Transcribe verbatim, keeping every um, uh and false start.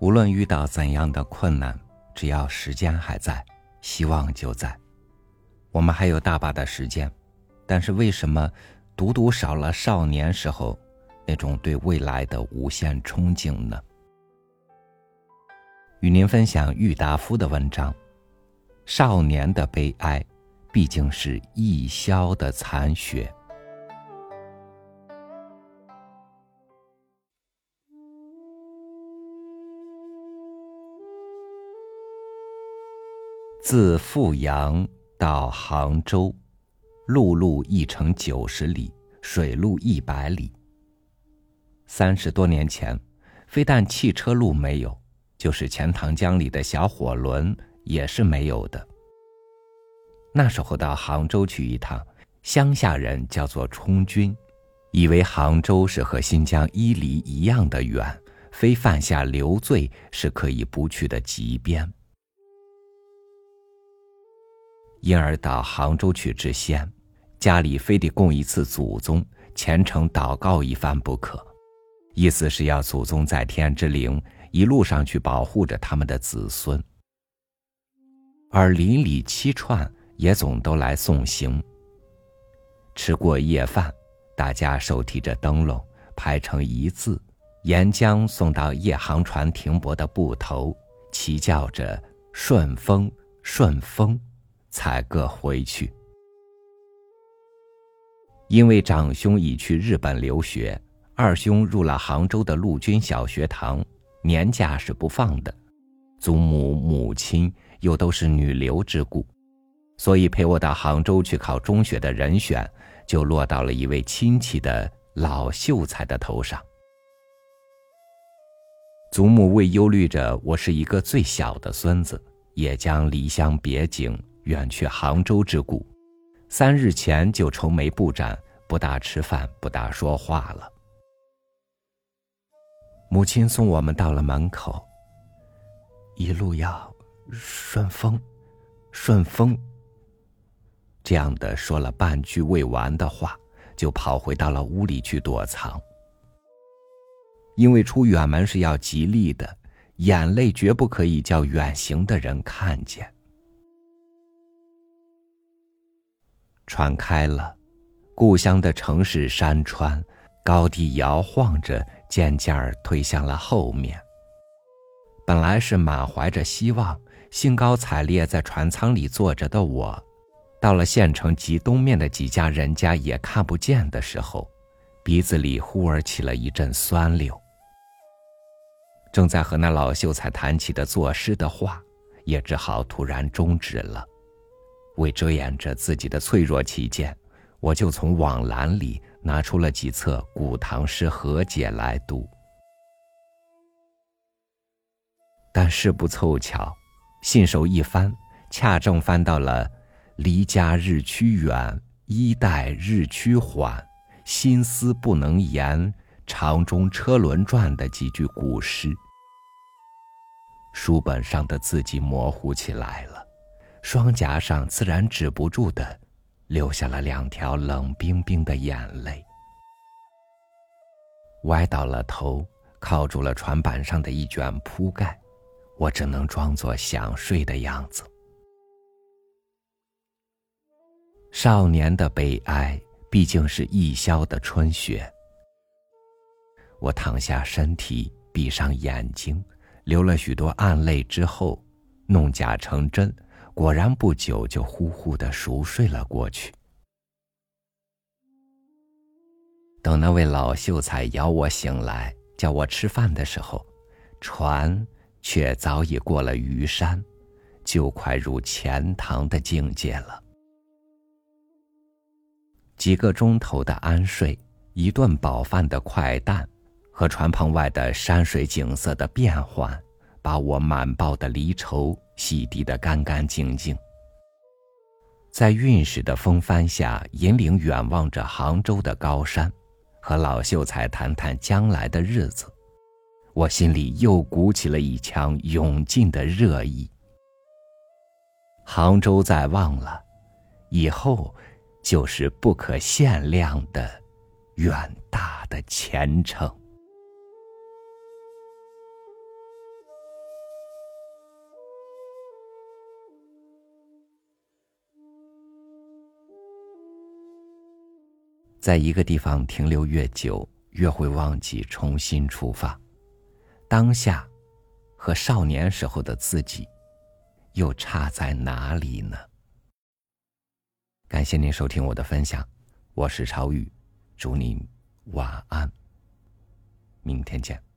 无论遇到怎样的困难，只要时间还在，希望就在。我们还有大把的时间，但是为什么独独少了少年时候那种对未来的无限憧憬呢？与您分享郁达夫的文章，少年的悲哀毕竟是一宵的残雪。自阜阳到杭州，陆路一程九十里，水路一百里。三十多年前，非但汽车路没有，就是钱塘江里的小火轮也是没有的。那时候到杭州去一趟，乡下人叫做充军，以为杭州是和新疆伊犁一样的远，非犯下流罪是可以不去的极边。因而到杭州去之先，家里非得供一次祖宗，虔诚祷告一番不可，意思是要祖宗在天之灵一路上去保护着他们的子孙。而邻里七串也总都来送行。吃过夜饭，大家手提着灯笼排成一字，沿江送到夜航船停泊的埠头，齐叫着顺风顺风才各回去。因为长兄已去日本留学，二兄入了杭州的陆军小学堂，年假是不放的，祖母母亲又都是女流之故，所以陪我到杭州去考中学的人选就落到了一位亲戚的老秀才的头上。祖母为忧虑着我是一个最小的孙子，也将离乡别井远去杭州之故，三日前就愁眉不展，不大吃饭，不大说话了。母亲送我们到了门口，一路要顺风顺风这样的说了半句未完的话，就跑回到了屋里去躲藏。因为出远门是要吉利的，眼泪绝不可以叫远行的人看见。船开了，故乡的城市山川高低摇晃着，渐渐儿推向了后面。本来是满怀着希望，兴高采烈在船舱里坐着的我，到了县城极东面的几家人家也看不见的时候，鼻子里忽而起了一阵酸溜。正在和那老秀才谈起的作诗的话，也只好突然终止了。为遮掩着自己的脆弱起见，我就从网篮里拿出了几册古唐诗和解来读。但事不凑巧，信手一翻，恰正翻到了离家日趋远，衣带日趋缓，心思不能言，肠中车轮转的几句古诗。书本上的字迹模糊起来了，双颊上自然止不住的流下了两条冷冰冰的眼泪。歪倒了头，靠住了船板上的一卷铺盖，我只能装作想睡的样子。少年的悲哀毕竟是一宵的春雪。我躺下身体，闭上眼睛，流了许多暗泪之后，弄假成真，果然不久就呼呼地熟睡了过去。等那位老秀才摇我醒来，叫我吃饭的时候，船却早已过了虞山，就快入钱塘的境界了。几个钟头的安睡，一顿饱饭的快淡，和船旁外的山水景色的变幻，把我满抱的离愁洗涤得干干净净。在运势的风帆下，引领远望着杭州的高山，和老秀才谈谈将来的日子，我心里又鼓起了一腔涌进的热意。杭州在望了，以后就是不可限量的远大的前程。在一个地方停留越久，越会忘记重新出发。当下和少年时候的自己又差在哪里呢？感谢您收听我的分享，我是超宇，祝您晚安，明天见。